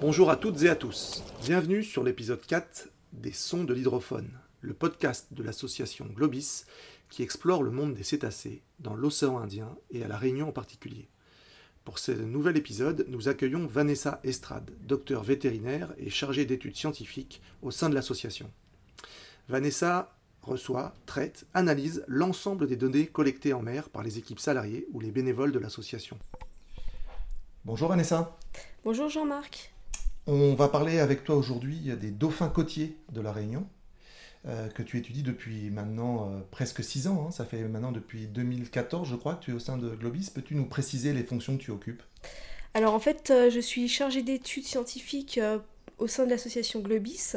Bonjour à toutes et à tous. Bienvenue sur l'épisode 4 des Sons de l'hydrophone, le podcast de l'association Globice qui explore le monde des cétacés dans l'océan Indien et à La Réunion en particulier. Pour ce nouvel épisode, nous accueillons Vanessa Estrade, docteur vétérinaire et chargée d'études scientifiques au sein de l'association. Vanessa reçoit, traite, analyse l'ensemble des données collectées en mer par les équipes salariées ou les bénévoles de l'association. Bonjour Vanessa. Bonjour Jean-Marc. On va parler avec toi aujourd'hui des dauphins côtiers de La Réunion, que tu étudies depuis maintenant presque 6 ans. Ça fait maintenant depuis 2014, je crois, que tu es au sein de Globice. Peux-tu nous préciser les fonctions que tu occupes ? Alors en fait, je suis chargée d'études scientifiques au sein de l'association Globice.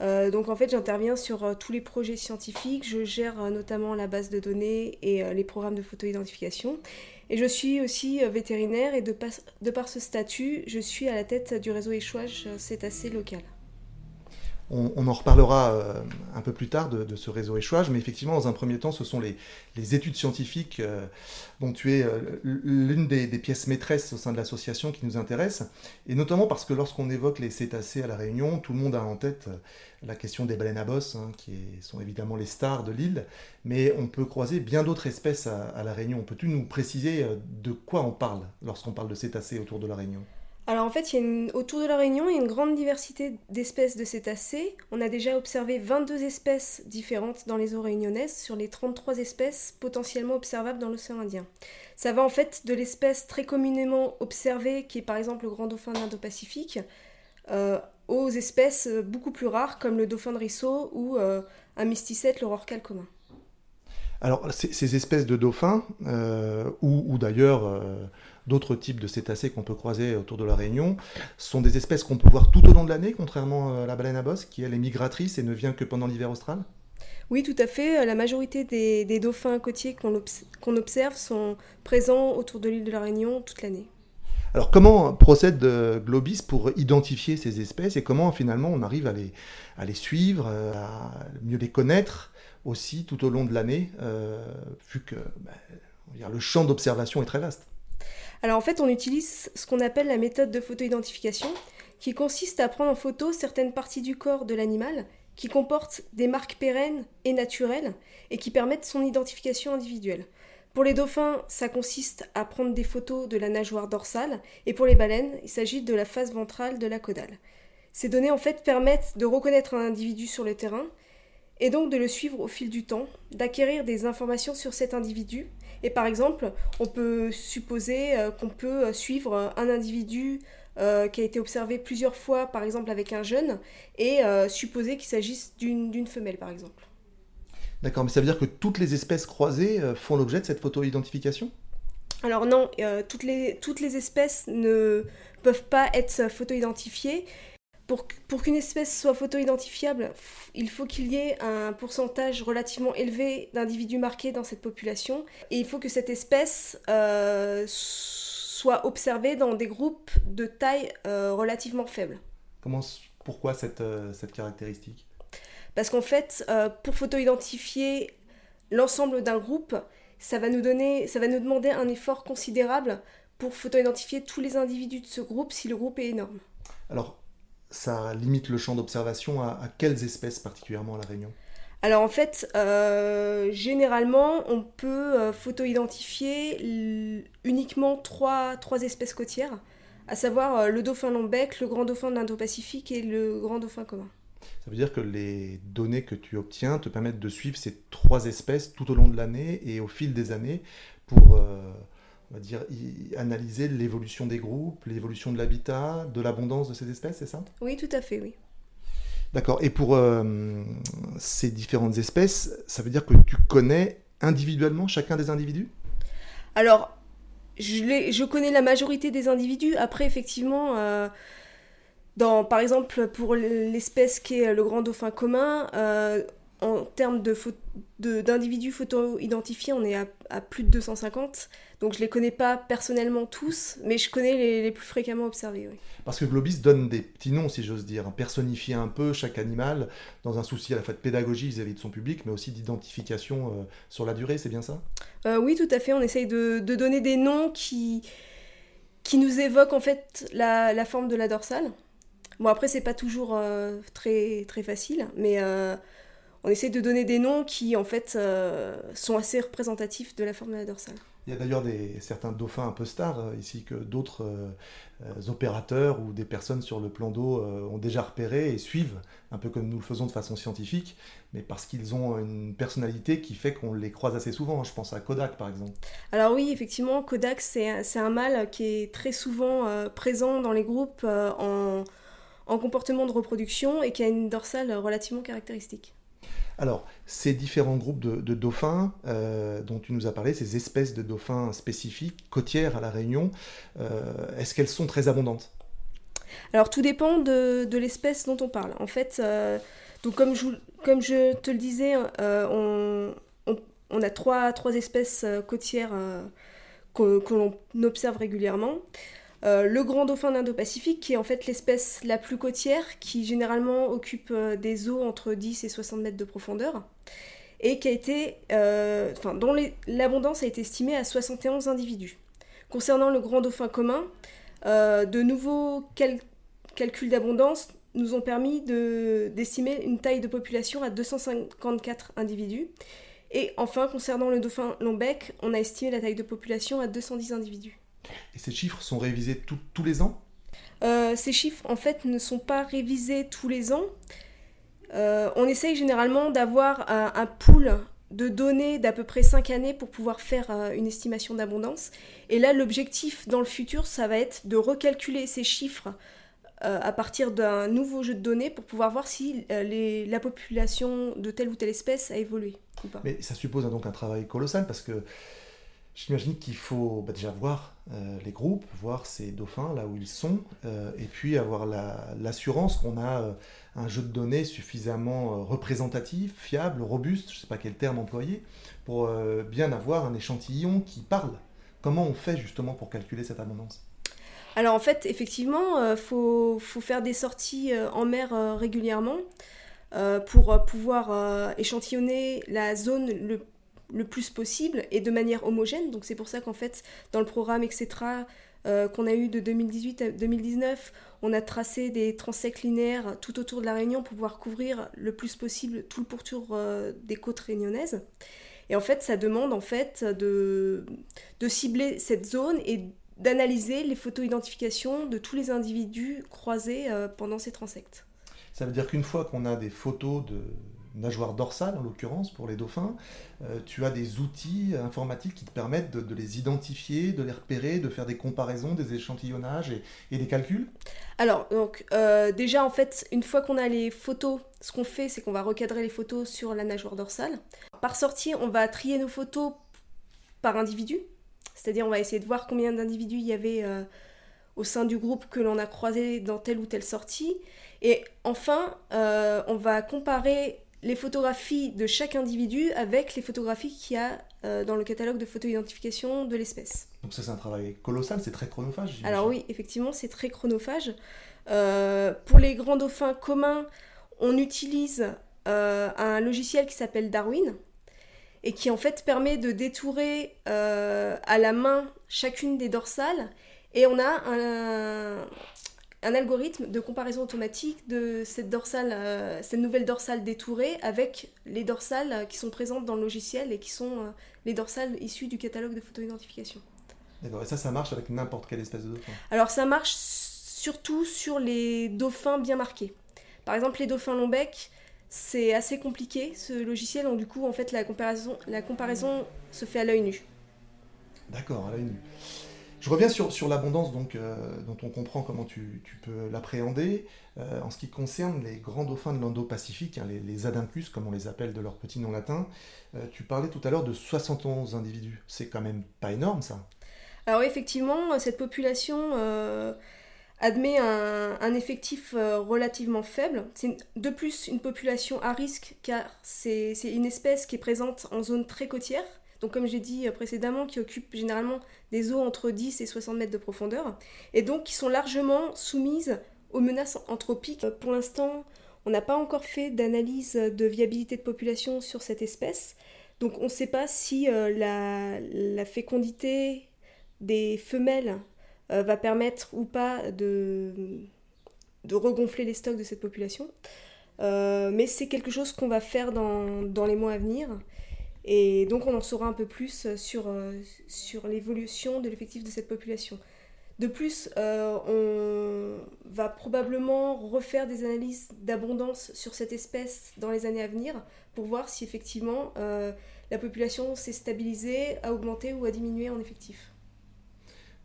Donc en fait, j'interviens sur tous les projets scientifiques. Je gère notamment la base de données et les programmes de photo-identification. Et je suis aussi vétérinaire et de par ce statut, je suis à la tête du réseau échouage cétacé local. On en reparlera un peu plus tard de ce réseau échouage, mais effectivement, dans un premier temps, ce sont les études scientifiques dont tu es l'une des pièces maîtresses au sein de l'association qui nous intéresse, et notamment parce que lorsqu'on évoque les cétacés à La Réunion, tout le monde a en tête la question des baleines à bosse, qui sont évidemment les stars de l'île, mais on peut croiser bien d'autres espèces à La Réunion. Peux-tu nous préciser de quoi on parle lorsqu'on parle de cétacés autour de La Réunion ? Alors en fait, autour de La Réunion, il y a une grande diversité d'espèces de cétacés. On a déjà observé 22 espèces différentes dans les eaux réunionnaises sur les 33 espèces potentiellement observables dans l'océan Indien. Ça va en fait de l'espèce très communément observée, qui est par exemple le grand dauphin d'Indo-Pacifique, aux espèces beaucoup plus rares comme le dauphin de Risseau ou un mysticète, le rorqual commun. Alors ces espèces de dauphins, ou d'ailleurs d'autres types de cétacés qu'on peut croiser autour de La Réunion, sont des espèces qu'on peut voir tout au long de l'année, contrairement à la baleine à bosse, qui elle est migratrice et ne vient que pendant l'hiver austral ? Oui, tout à fait. La majorité des dauphins côtiers qu'on observe sont présents autour de l'île de La Réunion toute l'année. Alors comment procède Globice pour identifier ces espèces et comment finalement on arrive à les suivre, à mieux les connaître aussi tout au long de l'année, vu que le champ d'observation est très vaste? Alors en fait, on utilise ce qu'on appelle la méthode de photo-identification, qui consiste à prendre en photo certaines parties du corps de l'animal qui comportent des marques pérennes et naturelles et qui permettent son identification individuelle. Pour les dauphins, ça consiste à prendre des photos de la nageoire dorsale, et pour les baleines, il s'agit de la face ventrale de la caudale. Ces données en fait permettent de reconnaître un individu sur le terrain, et donc de le suivre au fil du temps, d'acquérir des informations sur cet individu. Et par exemple, on peut supposer qu'on peut suivre un individu qui a été observé plusieurs fois, par exemple avec un jeune, et supposer qu'il s'agisse d'une femelle, par exemple. D'accord, mais ça veut dire que toutes les espèces croisées font l'objet de cette photo-identification ? Alors non, toutes les espèces ne peuvent pas être photo-identifiées. Pour qu'une espèce soit photo-identifiable, il faut qu'il y ait un pourcentage relativement élevé d'individus marqués dans cette population, et il faut que cette espèce soit observée dans des groupes de taille relativement faible. Pourquoi cette caractéristique ? Parce qu'en fait, pour photo-identifier l'ensemble d'un groupe, ça va nous demander un effort considérable pour photo-identifier tous les individus de ce groupe si le groupe est énorme. Alors, ça limite le champ d'observation à quelles espèces particulièrement à La Réunion ? Alors en fait, généralement, on peut photo-identifier uniquement trois espèces côtières, à savoir le dauphin long-bec, le grand dauphin de l'Indo-Pacifique et le grand dauphin commun. Ça veut dire que les données que tu obtiens te permettent de suivre ces trois espèces tout au long de l'année et au fil des années pour analyser l'évolution des groupes, l'évolution de l'habitat, de l'abondance de ces espèces, c'est ça ? Oui, tout à fait, oui. D'accord. Et pour ces différentes espèces, ça veut dire que tu connais individuellement chacun des individus ? Alors, je connais la majorité des individus. Après, effectivement... Par exemple, pour l'espèce qui est le grand dauphin commun, en termes d'individus photo-identifiés, on est à plus de 250. Donc je ne les connais pas personnellement tous, mais je connais les plus fréquemment observés. Oui. Parce que Globice donne des petits noms, si j'ose dire, personnifier un peu chaque animal, dans un souci à la fois de pédagogie vis-à-vis de son public, mais aussi d'identification sur la durée, c'est bien ça ? Oui, tout à fait. On essaye de donner des noms qui nous évoquent en fait la forme de la dorsale. Bon, après, c'est pas toujours très, très facile, mais on essaie de donner des noms qui, en fait, sont assez représentatifs de la forme de la dorsale. Il y a d'ailleurs certains dauphins un peu stars ici que d'autres opérateurs ou des personnes sur le plan d'eau ont déjà repéré et suivent, un peu comme nous le faisons de façon scientifique, mais parce qu'ils ont une personnalité qui fait qu'on les croise assez souvent. Je pense à Kodak par exemple. Alors oui, effectivement, Kodak c'est un mâle qui est très souvent présent dans les groupes en comportement de reproduction et qui a une dorsale relativement caractéristique. Alors, ces différents groupes de dauphins dont tu nous as parlé, ces espèces de dauphins spécifiques, côtières à La Réunion, est-ce qu'elles sont très abondantes ? Alors, tout dépend de l'espèce dont on parle. En fait, donc comme je te le disais, on a trois espèces côtières que l'on observe régulièrement. Le grand dauphin d'Indo-Pacifique, qui est en fait l'espèce la plus côtière, qui généralement occupe des eaux entre 10 et 60 mètres de profondeur, et qui a été, dont l'abondance a été estimée à 71 individus. Concernant le grand dauphin commun, de nouveaux calculs d'abondance nous ont permis d'estimer une taille de population à 254 individus. Et enfin, concernant le dauphin longbec, on a estimé la taille de population à 210 individus. Et ces chiffres sont révisés tous les ans ? Ces chiffres, en fait, ne sont pas révisés tous les ans. On essaye généralement d'avoir un pool de données d'à peu près 5 années pour pouvoir faire une estimation d'abondance. Et là, l'objectif dans le futur, ça va être de recalculer ces chiffres à partir d'un nouveau jeu de données pour pouvoir voir si la population de telle ou telle espèce a évolué ou pas. Mais ça suppose donc un travail colossal parce que j'imagine qu'il faut déjà voir les groupes, voir ces dauphins là où ils sont, et puis avoir l'assurance qu'on a un jeu de données suffisamment représentatif, fiable, robuste, je ne sais pas quel terme employer, pour bien avoir un échantillon qui parle. Comment on fait justement pour calculer cette abondance ? Alors en fait, effectivement, faut faire des sorties en mer régulièrement pour pouvoir échantillonner la zone le plus possible et de manière homogène. Donc c'est pour ça qu'en fait, dans le programme, etc., qu'on a eu de 2018 à 2019, on a tracé des transects linéaires tout autour de La Réunion pour pouvoir couvrir le plus possible tout le pourtour des côtes réunionnaises. Et en fait, ça demande en fait de cibler cette zone et d'analyser les photo-identifications de tous les individus croisés pendant ces transects. Ça veut dire qu'une fois qu'on a des photos de nageoire dorsale en l'occurrence pour les dauphins, tu as des outils informatiques qui te permettent de les identifier, de les repérer, de faire des comparaisons, des échantillonnages et des calculs ? Alors donc, déjà en fait, une fois qu'on a les photos, ce qu'on fait c'est qu'on va recadrer les photos sur la nageoire dorsale. Par sortie, on va trier nos photos par individu, c'est-à-dire on va essayer de voir combien d'individus il y avait au sein du groupe que l'on a croisé dans telle ou telle sortie. Et enfin, on va comparer les photographies de chaque individu avec les photographies qu'il y a dans le catalogue de photo-identification de l'espèce. Donc ça, c'est un travail colossal, c'est très chronophage, j'imagine. Alors oui, effectivement, c'est très chronophage. Pour les grands dauphins communs, on utilise un logiciel qui s'appelle Darwin et qui en fait permet de détourer à la main chacune des dorsales, et on a un algorithme de comparaison automatique de cette nouvelle dorsale détourée avec les dorsales qui sont présentes dans le logiciel et qui sont les dorsales issues du catalogue de photo-identification. D'accord, et ça marche avec n'importe quelle espèce de dauphin ? Alors ça marche surtout sur les dauphins bien marqués. Par exemple les dauphins longbec, c'est assez compliqué ce logiciel, donc du coup en fait la comparaison se fait à l'œil nu. D'accord, à l'œil nu. Je reviens sur l'abondance donc, dont on comprend comment tu peux l'appréhender. En ce qui concerne les grands dauphins de l'Indo-Pacifique, hein, les aduncus, comme on les appelle de leur petit nom latin, tu parlais tout à l'heure de 71 individus. C'est quand même pas énorme, ça ? Alors effectivement, cette population admet un effectif relativement faible. C'est de plus une population à risque, car c'est une espèce qui est présente en zone très côtière. Donc comme j'ai dit précédemment, qui occupent généralement des eaux entre 10 et 60 mètres de profondeur, et donc qui sont largement soumises aux menaces anthropiques. Pour l'instant, on n'a pas encore fait d'analyse de viabilité de population sur cette espèce, donc on ne sait pas si la fécondité des femelles va permettre ou pas de regonfler les stocks de cette population. Mais c'est quelque chose qu'on va faire dans les mois à venir. Et donc on en saura un peu plus sur l'évolution de l'effectif de cette population. De plus, on va probablement refaire des analyses d'abondance sur cette espèce dans les années à venir pour voir si effectivement la population s'est stabilisée, a augmenté ou a diminué en effectif.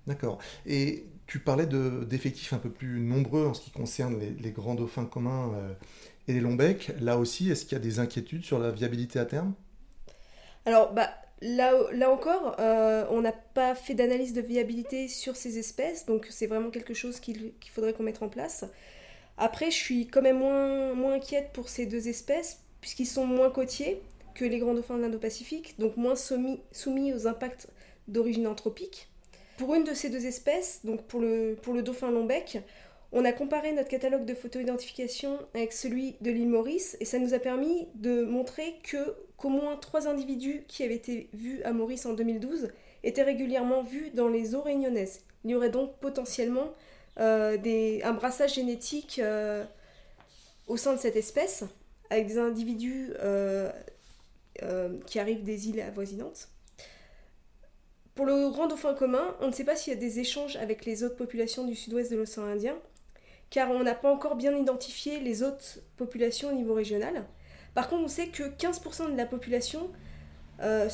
D'accord. Et tu parlais d'effectifs un peu plus nombreux en ce qui concerne les grands dauphins communs et les longs becs. Là aussi, est-ce qu'il y a des inquiétudes sur la viabilité à terme ? Alors, là encore, on n'a pas fait d'analyse de viabilité sur ces espèces, donc c'est vraiment quelque chose qu'il faudrait qu'on mette en place. Après, je suis quand même moins inquiète pour ces deux espèces, puisqu'ils sont moins côtiers que les grands dauphins de l'Indo-Pacifique, donc moins soumis aux impacts d'origine anthropique. Pour une de ces deux espèces, donc pour le dauphin long-bec, on a comparé notre catalogue de photo-identification avec celui de l'île Maurice, et ça nous a permis de montrer qu'au moins 3 individus qui avaient été vus à Maurice en 2012 étaient régulièrement vus dans les eaux réunionnaises. Il y aurait donc potentiellement un brassage génétique au sein de cette espèce, avec des individus qui arrivent des îles avoisinantes. Pour le grand dauphin commun, on ne sait pas s'il y a des échanges avec les autres populations du sud-ouest de l'océan Indien, car on n'a pas encore bien identifié les autres populations au niveau régional. Par contre, on sait que 15% de la population est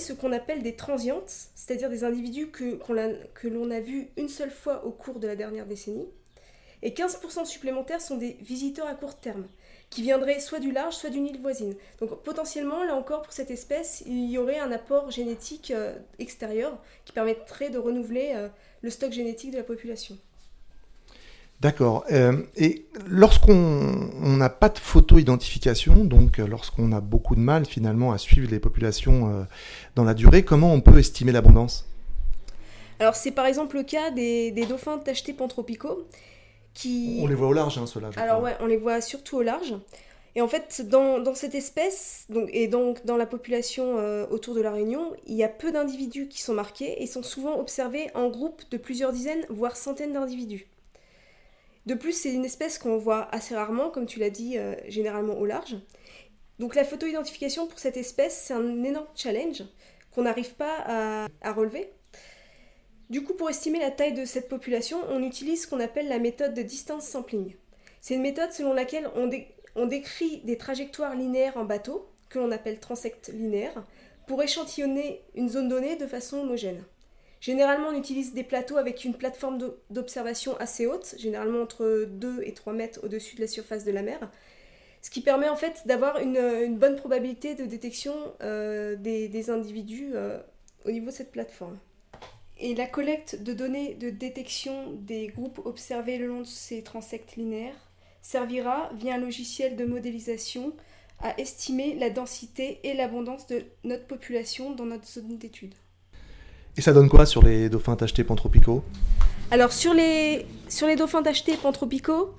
ce qu'on appelle des transientes, c'est-à-dire des individus que l'on a vus une seule fois au cours de la dernière décennie. Et 15% supplémentaires sont des visiteurs à court terme, qui viendraient soit du large, soit d'une île voisine. Donc potentiellement, là encore, pour cette espèce, il y aurait un apport génétique extérieur qui permettrait de renouveler le stock génétique de la population. D'accord. Et lorsqu'on n'a pas de photo-identification, donc lorsqu'on a beaucoup de mal finalement à suivre les populations dans la durée, comment on peut estimer l'abondance ? Alors c'est par exemple le cas des dauphins tachetés pantropicaux, qui... On les voit au large, ceux-là. Alors ouais, on les voit surtout au large. Et en fait, dans cette espèce, donc dans la population autour de La Réunion, il y a peu d'individus qui sont marqués et sont souvent observés en groupe de plusieurs dizaines, voire centaines d'individus. De plus, c'est une espèce qu'on voit assez rarement, comme tu l'as dit, généralement au large. Donc la photo-identification pour cette espèce, c'est un énorme challenge qu'on n'arrive pas à relever. Du coup, pour estimer la taille de cette population, on utilise ce qu'on appelle la méthode de distance sampling. C'est une méthode selon laquelle on décrit des trajectoires linéaires en bateau, que l'on appelle transectes linéaires, pour échantillonner une zone donnée de façon homogène. Généralement, on utilise des plateaux avec une plateforme d'observation assez haute, généralement entre 2 et 3 mètres au-dessus de la surface de la mer, ce qui permet en fait d'avoir une bonne probabilité de détection des individus au niveau de cette plateforme. Et la collecte de données de détection des groupes observés le long de ces transectes linéaires servira, via un logiciel de modélisation, à estimer la densité et l'abondance de notre population dans notre zone d'étude. Et ça donne quoi sur les dauphins tachetés pantropicaux ? Alors sur les dauphins tachetés pantropicaux,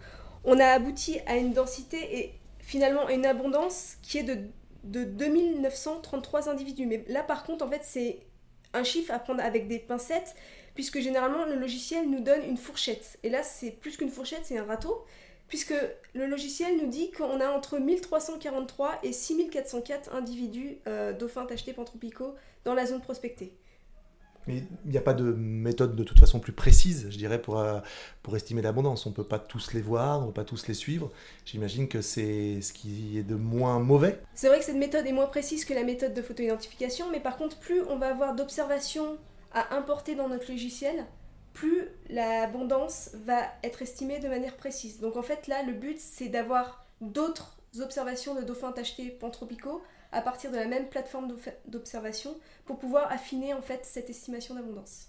on a abouti à une densité et finalement une abondance qui est de 2933 individus. Mais là par contre, en fait, c'est un chiffre à prendre avec des pincettes, puisque généralement le logiciel nous donne une fourchette. Et là, c'est plus qu'une fourchette, c'est un râteau, puisque le logiciel nous dit qu'on a entre 1343 et 6404 individus dauphins tachetés pantropicaux dans la zone prospectée. Mais il n'y a pas de méthode de toute façon plus précise, je dirais, pour estimer l'abondance. On ne peut pas tous les voir, on ne peut pas tous les suivre. J'imagine que c'est ce qui est de moins mauvais. C'est vrai que cette méthode est moins précise que la méthode de photo-identification, mais par contre, plus on va avoir d'observations à importer dans notre logiciel, plus l'abondance va être estimée de manière précise. Donc en fait, là, le but, c'est d'avoir d'autres observations de dauphins tachetés pantropicaux à partir de la même plateforme d'observation pour pouvoir affiner en fait cette estimation d'abondance.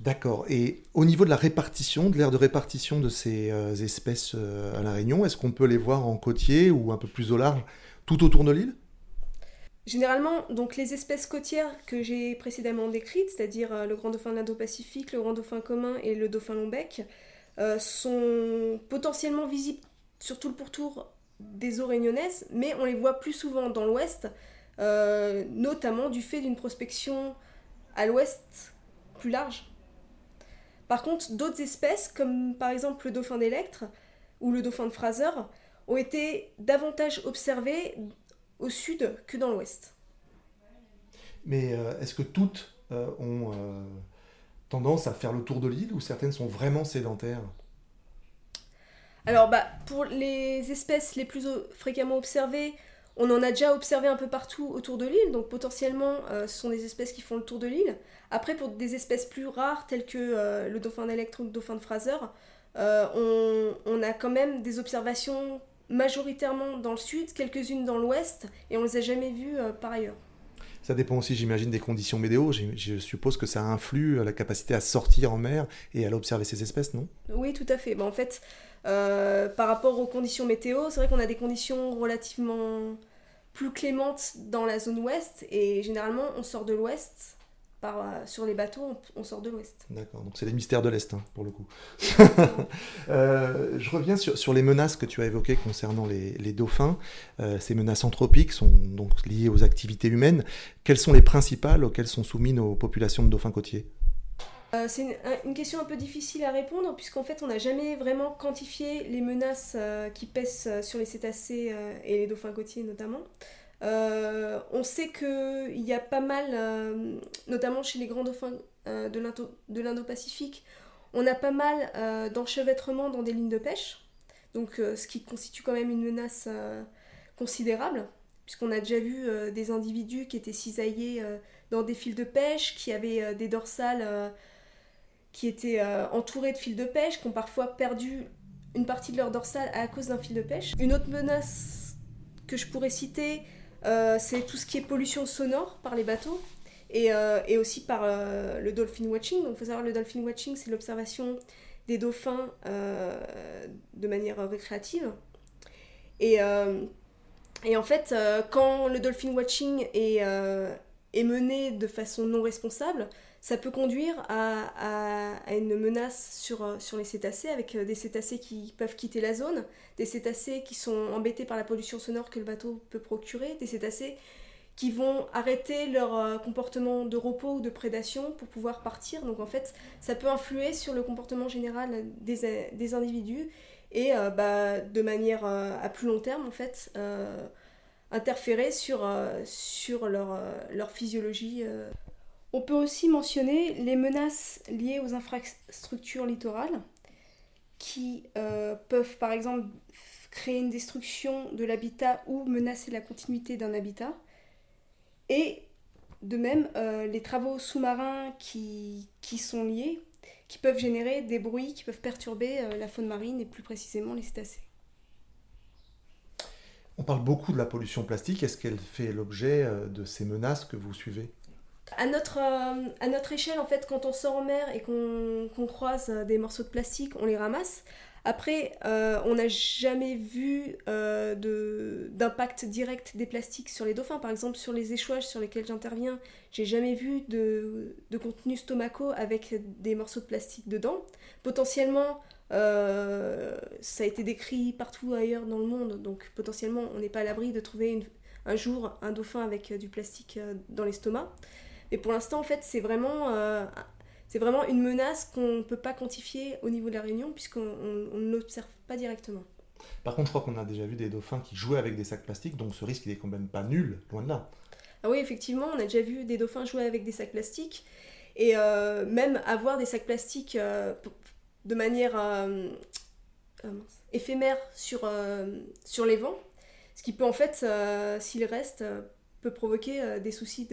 D'accord. Et au niveau de la répartition, de l'aire de répartition de ces espèces à La Réunion, est-ce qu'on peut les voir en côtier ou un peu plus au large, tout autour de l'île ? Généralement, donc les espèces côtières que j'ai précédemment décrites, c'est-à-dire le grand dauphin de l'Indo-Pacifique, le grand dauphin commun et le dauphin long-bec, sont potentiellement visibles sur tout le pourtour des eaux réunionnaises, mais on les voit plus souvent dans l'ouest, notamment du fait d'une prospection à l'ouest plus large. Par contre, d'autres espèces, comme par exemple le dauphin d'électre ou le dauphin de Fraser, ont été davantage observés au sud que dans l'ouest. Mais est-ce que toutes ont tendance à faire le tour de l'île ou certaines sont vraiment sédentaires ? Alors, pour les espèces les plus fréquemment observées, on en a déjà observé un peu partout autour de l'île, donc potentiellement ce sont des espèces qui font le tour de l'île. Après, pour des espèces plus rares telles que le dauphin d'électre ou le dauphin de Fraser, on a quand même des observations majoritairement dans le sud, quelques-unes dans l'ouest, et on les a jamais vues par ailleurs. Ça dépend aussi, j'imagine, des conditions météo. Je suppose que ça influe la capacité à sortir en mer et à l'observer ces espèces, non ? Oui, tout à fait. En fait, par rapport aux conditions météo, c'est vrai qu'on a des conditions relativement plus clémentes dans la zone ouest, et généralement, on sort de l'ouest. Sur les bateaux, on sort de l'ouest. D'accord, donc c'est les mystères de l'Est, pour le coup. Je reviens sur les menaces que tu as évoquées concernant les dauphins. Ces menaces anthropiques sont donc liées aux activités humaines. Quelles sont les principales auxquelles sont soumises nos populations de dauphins côtiers ? C'est une question un peu difficile à répondre, puisqu'en fait, on n'a jamais vraiment quantifié les menaces qui pèsent sur les cétacés et les dauphins côtiers notamment. On sait qu'il y a pas mal, notamment chez les grands dauphins de l'Indo-Pacifique, on a pas mal d'enchevêtrements dans des lignes de pêche, donc ce qui constitue quand même une menace considérable, puisqu'on a déjà vu des individus qui étaient cisaillés dans des fils de pêche, qui avaient des dorsales qui étaient entourées de fils de pêche, qui ont parfois perdu une partie de leur dorsale à cause d'un fil de pêche. Une autre menace que je pourrais citer, c'est tout ce qui est pollution sonore par les bateaux et aussi par le dolphin watching. Donc, il faut savoir que le dolphin watching, c'est l'observation des dauphins de manière récréative. Et en fait, quand le dolphin watching est mené de façon non responsable, ça peut conduire à une menace sur les cétacés, avec des cétacés qui peuvent quitter la zone, des cétacés qui sont embêtés par la pollution sonore que le bateau peut procurer, des cétacés qui vont arrêter leur comportement de repos ou de prédation pour pouvoir partir. Donc en fait, ça peut influer sur le comportement général des individus et de manière à plus long terme, en fait, interférer sur leur physiologie. On peut aussi mentionner les menaces liées aux infrastructures littorales qui peuvent par exemple créer une destruction de l'habitat ou menacer la continuité d'un habitat. Et de même, les travaux sous-marins qui sont liés, qui peuvent générer des bruits, qui peuvent perturber la faune marine et plus précisément les cétacés. On parle beaucoup de la pollution plastique. Est-ce qu'elle fait l'objet de ces menaces que vous suivez ? À notre échelle, en fait, quand on sort en mer et qu'on croise des morceaux de plastique, on les ramasse. Après, on n'a jamais vu d'impact direct des plastiques sur les dauphins. Par exemple, sur les échouages sur lesquels j'interviens, j'ai jamais vu de contenu stomacaux avec des morceaux de plastique dedans. Potentiellement, ça a été décrit partout ailleurs dans le monde, donc potentiellement, on n'est pas à l'abri de trouver un jour un dauphin avec du plastique dans l'estomac. Et pour l'instant, en fait, c'est vraiment une menace qu'on ne peut pas quantifier au niveau de la Réunion, puisqu'on ne l'observe pas directement. Par contre, je crois qu'on a déjà vu des dauphins qui jouaient avec des sacs plastiques, donc ce risque, il n'est quand même pas nul, loin de là. Ah oui, effectivement, on a déjà vu des dauphins jouer avec des sacs plastiques, et même avoir des sacs plastiques de manière éphémère sur les vents, ce qui peut, en fait, s'il reste... peut provoquer des soucis,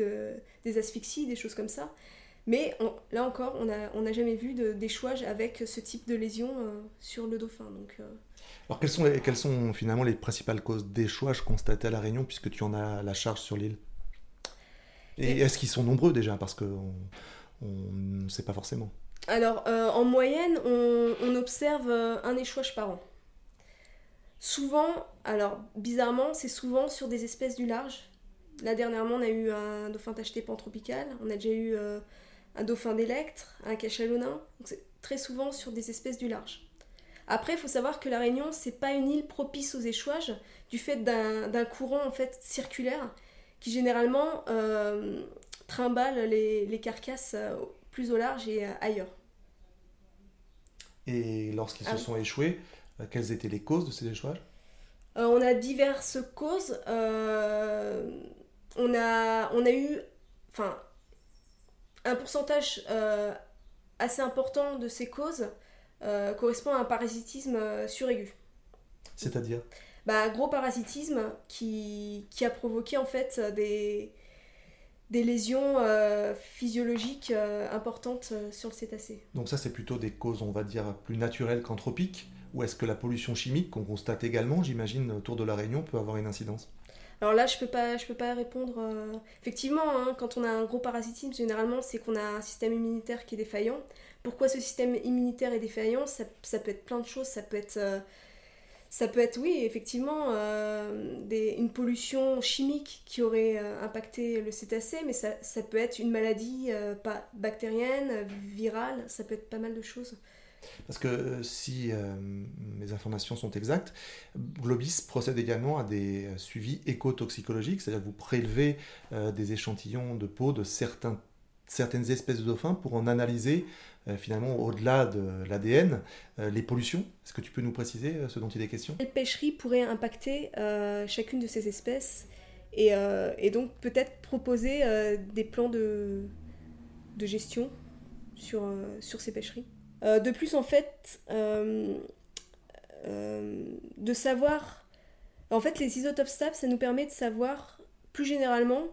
des asphyxies, des choses comme ça. Mais là encore, on n'a jamais vu d'échouage avec ce type de lésion sur le dauphin. Donc, Alors quelles sont finalement les principales causes d'échouage constatées à La Réunion, puisque tu en as la charge sur l'île ? Et est-ce qu'ils sont nombreux déjà ? Parce qu'on ne sait pas forcément. Alors en moyenne, on observe un échouage par an. Souvent, alors bizarrement, c'est souvent sur des espèces du large. Là, dernièrement, on a eu un dauphin tacheté pantropical, on a déjà eu un dauphin d'électre, un cachalonin, donc c'est très souvent sur des espèces du large. Après, il faut savoir que La Réunion, c'est pas une île propice aux échouages, du fait d'un courant en fait, circulaire qui généralement trimballe les carcasses plus au large et ailleurs. Et lorsqu'ils se sont échoués, quelles étaient les causes de ces échouages ? On a diverses causes. On a eu un pourcentage assez important de ces causes correspond à un parasitisme suraigu. C'est-à-dire ? Gros parasitisme qui a provoqué en fait des lésions physiologiques importantes sur le cétacé. Donc ça, c'est plutôt des causes, on va dire, plus naturelles qu'anthropiques, ou est-ce que la pollution chimique qu'on constate également, j'imagine, autour de La Réunion, peut avoir une incidence ? Alors là, je peux pas répondre. Effectivement, quand on a un gros parasitisme, généralement, c'est qu'on a un système immunitaire qui est défaillant. Pourquoi ce système immunitaire est défaillant ? Ça peut être plein de choses. Ça peut être, oui, effectivement, une pollution chimique qui aurait impacté le cétacé, mais ça peut être une maladie bactérienne, virale, ça peut être pas mal de choses. Parce que si mes informations sont exactes, Globice procède également à des suivis écotoxicologiques, c'est-à-dire que vous prélevez des échantillons de peau de certaines espèces de dauphins pour en analyser finalement au-delà de l'ADN les pollutions. Est-ce que tu peux nous préciser ce dont il est question ? Quelle pêcherie pourrait impacter chacune de ces espèces et donc peut-être proposer des plans de gestion sur ces pêcheries ? De plus, en fait, de savoir... En fait, les isotopes stables, ça nous permet de savoir, plus généralement,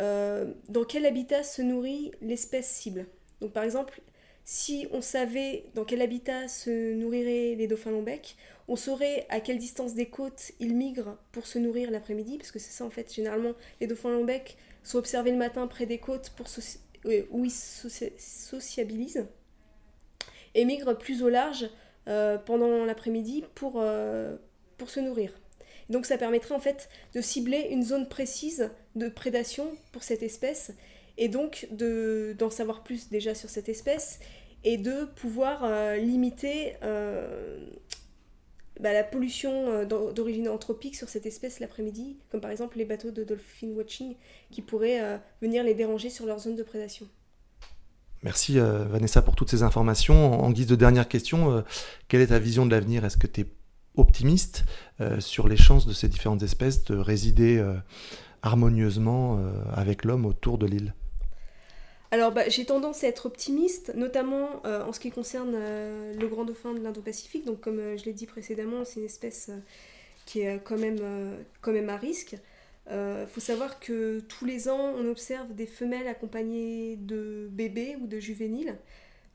dans quel habitat se nourrit l'espèce cible. Donc, par exemple, si on savait dans quel habitat se nourriraient les dauphins lombec, on saurait à quelle distance des côtes ils migrent pour se nourrir l'après-midi, parce que c'est ça, en fait, généralement, les dauphins lombec sont observés le matin près des côtes où ils sociabilisent. Et migrent plus au large pendant l'après-midi pour se nourrir. Et donc ça permettrait en fait de cibler une zone précise de prédation pour cette espèce et donc d'en savoir plus déjà sur cette espèce et de pouvoir limiter la pollution d'origine anthropique sur cette espèce l'après-midi, comme par exemple les bateaux de dolphin watching qui pourraient venir les déranger sur leur zone de prédation. Merci Vanessa pour toutes ces informations. En guise de dernière question, quelle est ta vision de l'avenir ? Est-ce que tu es optimiste sur les chances de ces différentes espèces de résider harmonieusement avec l'homme autour de l'île ? Alors j'ai tendance à être optimiste, notamment en ce qui concerne le grand dauphin de l'Indo-Pacifique. Donc comme je l'ai dit précédemment, c'est une espèce qui est quand même à risque. Faut savoir que tous les ans on observe des femelles accompagnées de bébés ou de juvéniles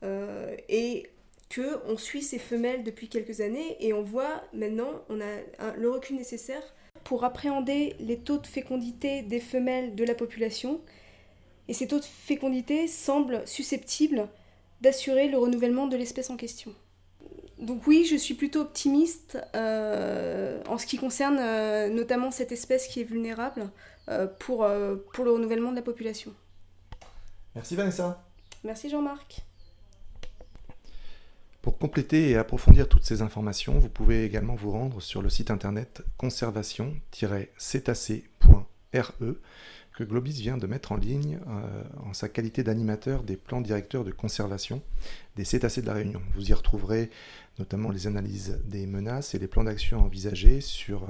et qu'on suit ces femelles depuis quelques années et on voit maintenant on a le recul nécessaire pour appréhender les taux de fécondité des femelles de la population et ces taux de fécondité semblent susceptibles d'assurer le renouvellement de l'espèce en question. Donc oui, je suis plutôt optimiste en ce qui concerne notamment cette espèce qui est vulnérable pour le renouvellement de la population. Merci Vanessa. Merci Jean-Marc. Pour compléter et approfondir toutes ces informations, vous pouvez également vous rendre sur le site internet conservation-cetac.re que Globice vient de mettre en ligne en sa qualité d'animateur des plans directeurs de conservation des cétacés de La Réunion. Vous y retrouverez notamment les analyses des menaces et les plans d'action envisagés sur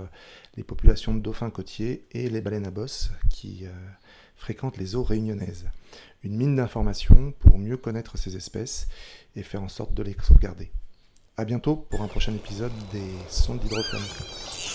les populations de dauphins côtiers et les baleines à bosse qui fréquentent les eaux réunionnaises. Une mine d'informations pour mieux connaître ces espèces et faire en sorte de les sauvegarder. À bientôt pour un prochain épisode des Sondes d'hydroplanisme.